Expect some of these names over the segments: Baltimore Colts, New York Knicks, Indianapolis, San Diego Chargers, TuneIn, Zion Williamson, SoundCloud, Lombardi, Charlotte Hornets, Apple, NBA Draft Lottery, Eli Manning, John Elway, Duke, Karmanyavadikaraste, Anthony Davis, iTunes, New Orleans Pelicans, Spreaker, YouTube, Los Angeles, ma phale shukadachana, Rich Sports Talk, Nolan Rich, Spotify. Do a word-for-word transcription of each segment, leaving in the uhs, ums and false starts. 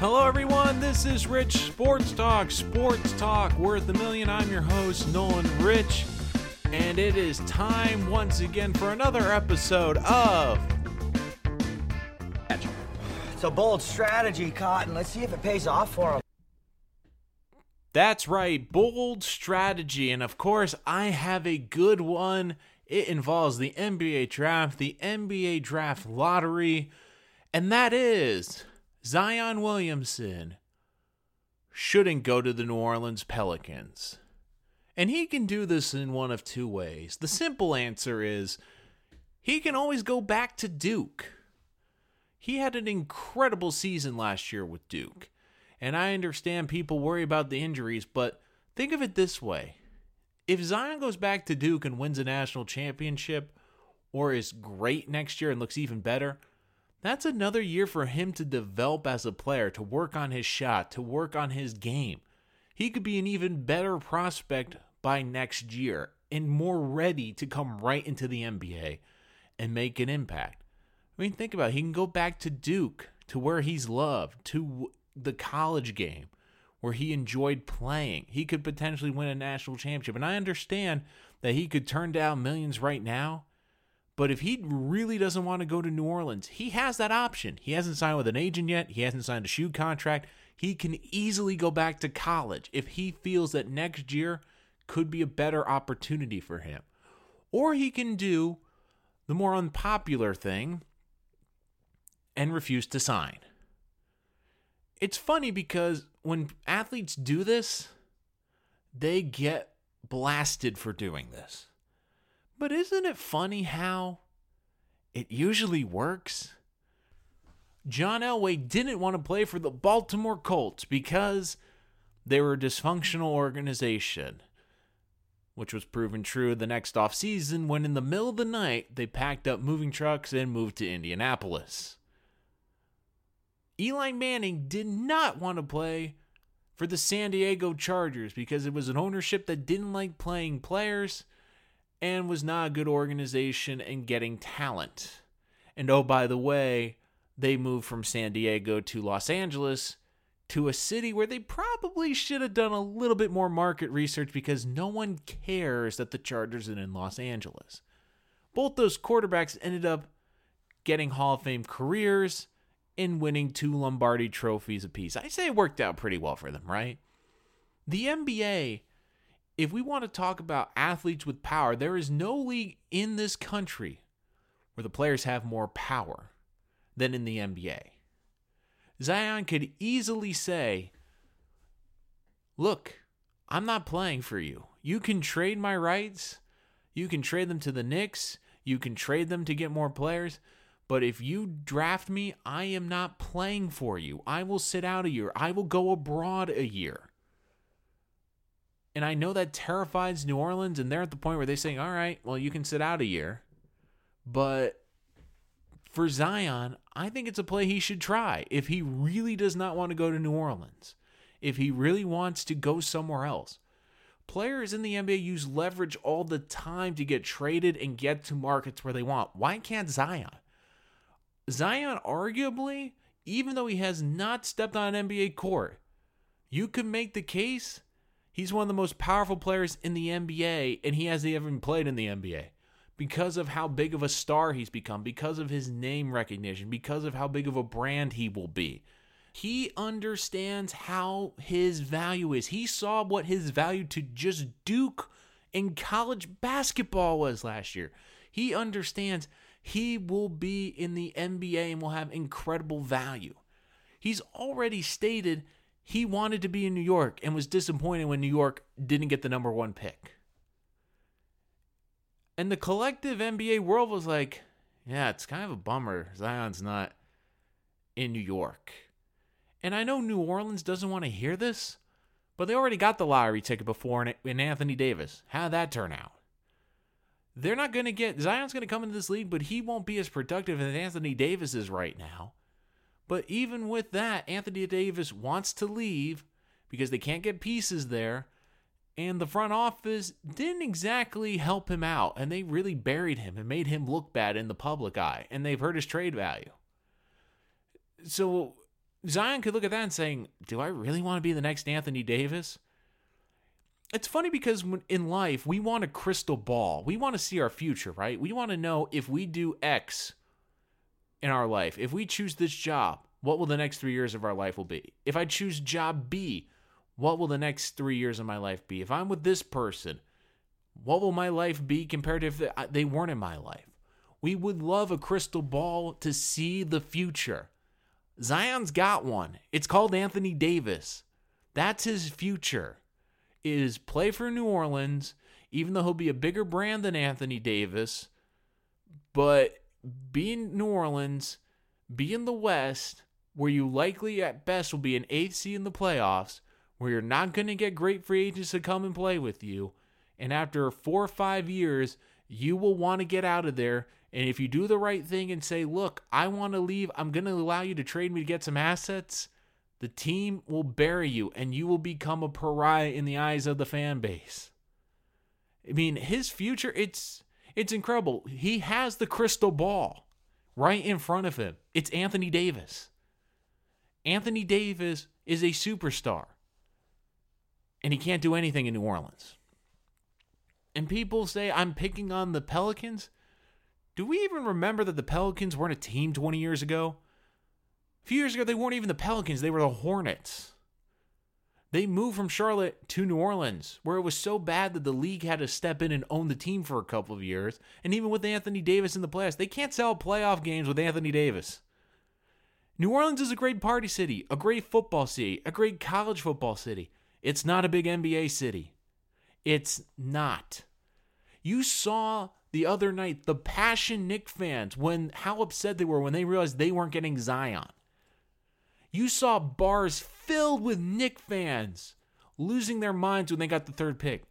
Hello everyone, this is Rich Sports Talk, Sports Talk Worth a Million. I'm your host, Nolan Rich, and it is time once again for another episode of... It's a bold strategy, Cotton. Let's see if it pays off for him. That's right, bold strategy, and of course I have a good one. It involves the N B A Draft, the N B A Draft Lottery, and that is... Zion Williamson shouldn't go to the New Orleans Pelicans. And he can do this in one of two ways. The simple answer is he can always go back to Duke. He had an incredible season last year with Duke. And I understand people worry about the injuries, but think of it this way. If Zion goes back to Duke and wins a national championship or is great next year and looks even better, that's another year for him to develop as a player, to work on his shot, to work on his game. He could be an even better prospect by next year and more ready to come right into the N B A and make an impact. I mean, think about it. He can go back to Duke, to where he's loved, to the college game where he enjoyed playing. He could potentially win a national championship. And I understand that he could turn down millions right now. But if he really doesn't want to go to New Orleans, he has that option. He hasn't signed with an agent yet. He hasn't signed a shoe contract. He can easily go back to college if he feels that next year could be a better opportunity for him. Or he can do the more unpopular thing and refuse to sign. It's funny because when athletes do this, they get blasted for doing this. But isn't it funny how it usually works? John Elway didn't want to play for the Baltimore Colts because they were a dysfunctional organization, which was proven true the next offseason when in the middle of the night they packed up moving trucks and moved to Indianapolis. Eli Manning did not want to play for the San Diego Chargers because it was an ownership that didn't like playing players and was not a good organization in getting talent. And oh, by the way, they moved from San Diego to Los Angeles to a city where they probably should have done a little bit more market research because no one cares that the Chargers are in Los Angeles. Both those quarterbacks ended up getting Hall of Fame careers and winning two Lombardi trophies apiece. I say it worked out pretty well for them, right? The N B A... if we want to talk about athletes with power, there is no league in this country where the players have more power than in the N B A. Zion could easily say, look, I'm not playing for you. You can trade my rights. You can trade them to the Knicks. You can trade them to get more players. But if you draft me, I am not playing for you. I will sit out a year. I will go abroad a year. And I know that terrifies New Orleans, and they're at the point where they're saying, all right, well, you can sit out a year. But for Zion, I think it's a play he should try if he really does not want to go to New Orleans, if he really wants to go somewhere else. Players in the N B A use leverage all the time to get traded and get to markets where they want. Why can't Zion? Zion, arguably, even though he has not stepped on an N B A court, you could make the case he's one of the most powerful players in the N B A, and he hasn't even played in the N B A because of how big of a star he's become, because of his name recognition, because of how big of a brand he will be. He understands how his value is. He saw what his value to just Duke and college basketball was last year. He understands he will be in the N B A and will have incredible value. He's already stated he wanted to be in New York and was disappointed when New York didn't get the number one pick. And the collective N B A world was like, yeah, it's kind of a bummer. Zion's not in New York. And I know New Orleans doesn't want to hear this, but they already got the lottery ticket before in Anthony Davis. How'd that turn out? They're not going to get, Zion's going to come into this league, but he won't be as productive as Anthony Davis is right now. But even with that, Anthony Davis wants to leave because they can't get pieces there. And the front office didn't exactly help him out. And they really buried him and made him look bad in the public eye. And they've hurt his trade value. So Zion could look at that and saying, do I really want to be the next Anthony Davis? It's funny because in life, we want a crystal ball. We want to see our future, right? We want to know if we do X in our life, if we choose this job, what will the next three years of our life will be? If I choose job B, what will the next three years of my life be? If I'm with this person, what will my life be compared to if they weren't in my life? We would love a crystal ball to see the future. Zion's got one. It's called Anthony Davis. That's his future. Is play for New Orleans, even though he'll be a bigger brand than Anthony Davis, but be in New Orleans, be in the West, where you likely at best will be an eighth seed in the playoffs, where you're not going to get great free agents to come and play with you, and after four or five years, you will want to get out of there, and if you do the right thing and say, look, I want to leave, I'm going to allow you to trade me to get some assets, the team will bury you, and you will become a pariah in the eyes of the fan base. I mean, his future, it's it's incredible. He has the crystal ball right in front of him. It's Anthony Davis. Anthony Davis is a superstar, and he can't do anything in New Orleans. And people say, I'm picking on the Pelicans. Do we even remember that the Pelicans weren't a team twenty years ago? A few years ago, they weren't even the Pelicans. They were the Hornets. They moved from Charlotte to New Orleans, where it was so bad that the league had to step in and own the team for a couple of years. And even with Anthony Davis in the playoffs, they can't sell playoff games with Anthony Davis. New Orleans is a great party city, a great football city, a great college football city. It's not a big N B A city. It's not. You saw the other night the passion Knicks fans, when how upset they were when they realized they weren't getting Zion. You saw bars filled with Knicks fans losing their minds when they got the third pick.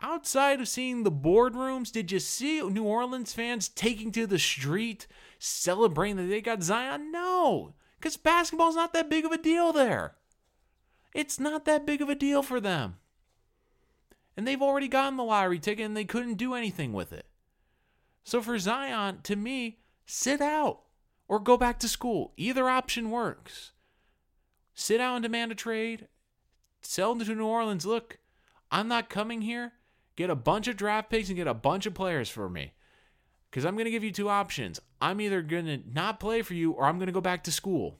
Outside of seeing the boardrooms, did you see New Orleans fans taking to the street, celebrating that they got Zion? No, because basketball's not that big of a deal there. It's not that big of a deal for them. And they've already gotten the lottery ticket and they couldn't do anything with it. So for Zion, to me, sit out or go back to school. Either option works. Sit out and demand a trade. Sell them to New Orleans. Look, I'm not coming here. Get a bunch of draft picks and get a bunch of players for me. Because I'm going to give you two options. I'm either going to not play for you or I'm going to go back to school.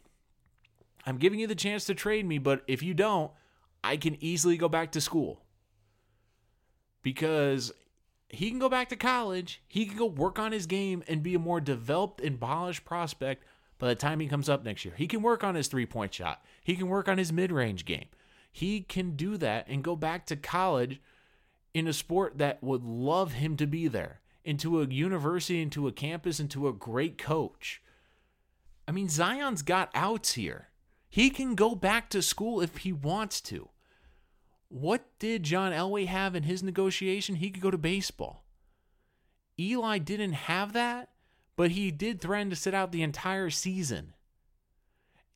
I'm giving you the chance to trade me, but if you don't, I can easily go back to school. Because he can go back to college. He can go work on his game and be a more developed and polished prospect by the time he comes up next year. He can work on his three-point shot. He can work on his mid-range game. He can do that and go back to college in a sport that would love him to be there, into a university, into a campus, into a great coach. I mean, Zion's got outs here. He can go back to school if he wants to. What did John Elway have in his negotiation? He could go to baseball. Eli didn't have that, but he did threaten to sit out the entire season.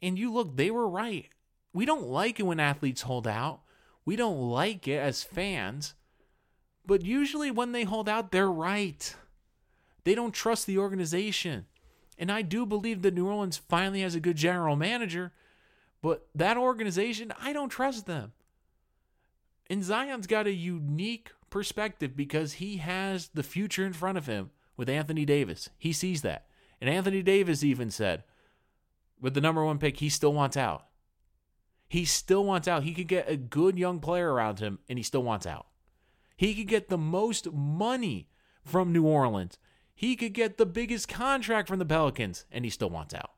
And you look, they were right. We don't like it when athletes hold out. We don't like it as fans. But usually when they hold out, they're right. They don't trust the organization. And I do believe that New Orleans finally has a good general manager, but that organization, I don't trust them. And Zion's got a unique perspective because he has the future in front of him with Anthony Davis. He sees that. And Anthony Davis even said, with the number one pick, he still wants out. He still wants out. He could get a good young player around him, and he still wants out. He could get the most money from New Orleans. He could get the biggest contract from the Pelicans, and he still wants out.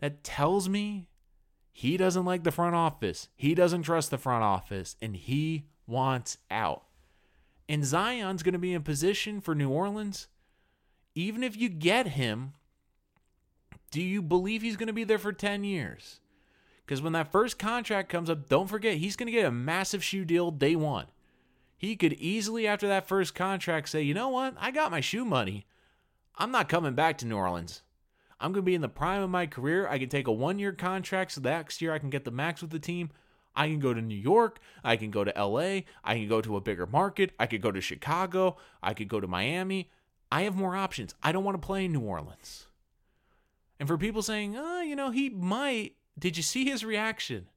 That tells me he doesn't like the front office. He doesn't trust the front office, and he wants out. And Zion's going to be in position for New Orleans. Even if you get him, do you believe he's going to be there for ten years? Because when that first contract comes up, don't forget, he's going to get a massive shoe deal day one. He could easily, after that first contract, say, you know what? I got my shoe money. I'm not coming back to New Orleans. I'm going to be in the prime of my career. I can take a one-year contract so next year I can get the max with the team. I can go to New York. I can go to L A. I can go to a bigger market. I could go to Chicago. I could go to Miami. I have more options. I don't want to play in New Orleans. And for people saying, oh, you know, he might, did you see his reaction?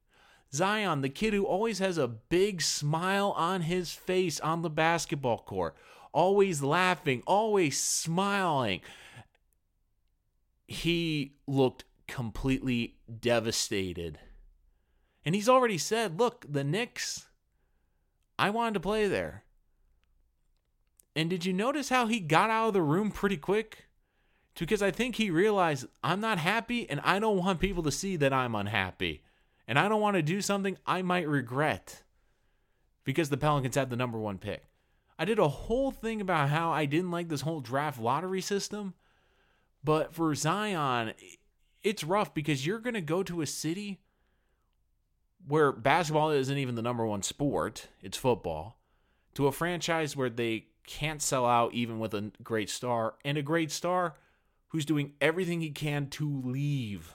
Zion, the kid who always has a big smile on his face on the basketball court, always laughing, always smiling. He looked completely devastated. And he's already said, look, the Knicks, I wanted to play there. And did you notice how he got out of the room pretty quick? Because I think he realized, I'm not happy, and I don't want people to see that I'm unhappy. And I don't want to do something I might regret. Because the Pelicans had the number one pick. I did a whole thing about how I didn't like this whole draft lottery system. But for Zion, it's rough because you're going to go to a city where basketball isn't even the number one sport. It's football. To a franchise where they can't sell out even with a great star. And a great star who's doing everything he can to leave.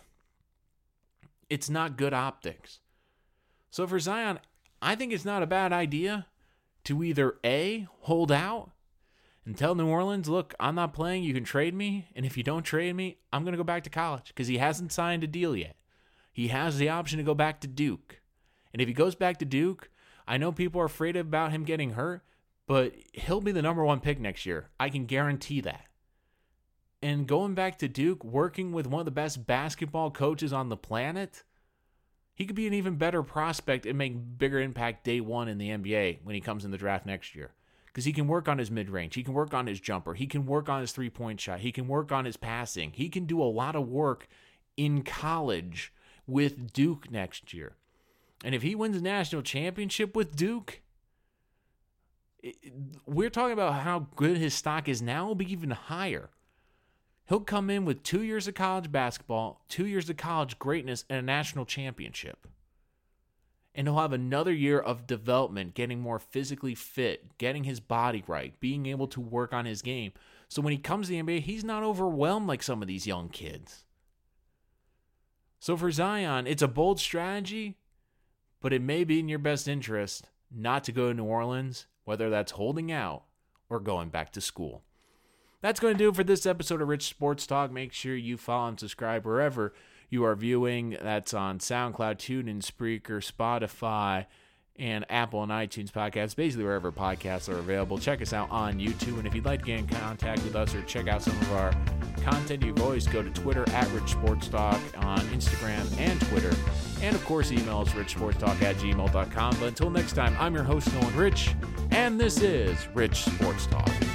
It's not good optics. So for Zion, I think it's not a bad idea to either A, hold out and tell New Orleans, look, I'm not playing, you can trade me, and if you don't trade me, I'm going to go back to college because he hasn't signed a deal yet. He has the option to go back to Duke. And if he goes back to Duke, I know people are afraid about him getting hurt, but he'll be the number one pick next year. I can guarantee that. And going back to Duke, working with one of the best basketball coaches on the planet, he could be an even better prospect and make bigger impact day one in the N B A when he comes in the draft next year. Because he can work on his mid-range. He can work on his jumper. He can work on his three-point shot. He can work on his passing. He can do a lot of work in college with Duke next year. And if he wins a national championship with Duke, we're talking about how good his stock is now, but even higher. He'll come in with two years of college basketball, two years of college greatness, and a national championship. And he'll have another year of development, getting more physically fit, getting his body right, being able to work on his game. So when he comes to the N B A, he's not overwhelmed like some of these young kids. So for Zion, it's a bold strategy, but it may be in your best interest not to go to New Orleans, whether that's holding out or going back to school. That's going to do it for this episode of Rich Sports Talk. Make sure you follow and subscribe wherever you are viewing. That's on SoundCloud, TuneIn, Spreaker, Spotify, and Apple and iTunes podcasts, basically wherever podcasts are available. Check us out on YouTube. And if you'd like to get in contact with us or check out some of our content, you can always go to Twitter at Rich Sports Talk, on Instagram and Twitter. And, of course, email us rich sports talk at gmail dot com. But until next time, I'm your host, Nolan Rich, and this is Rich Sports Talk.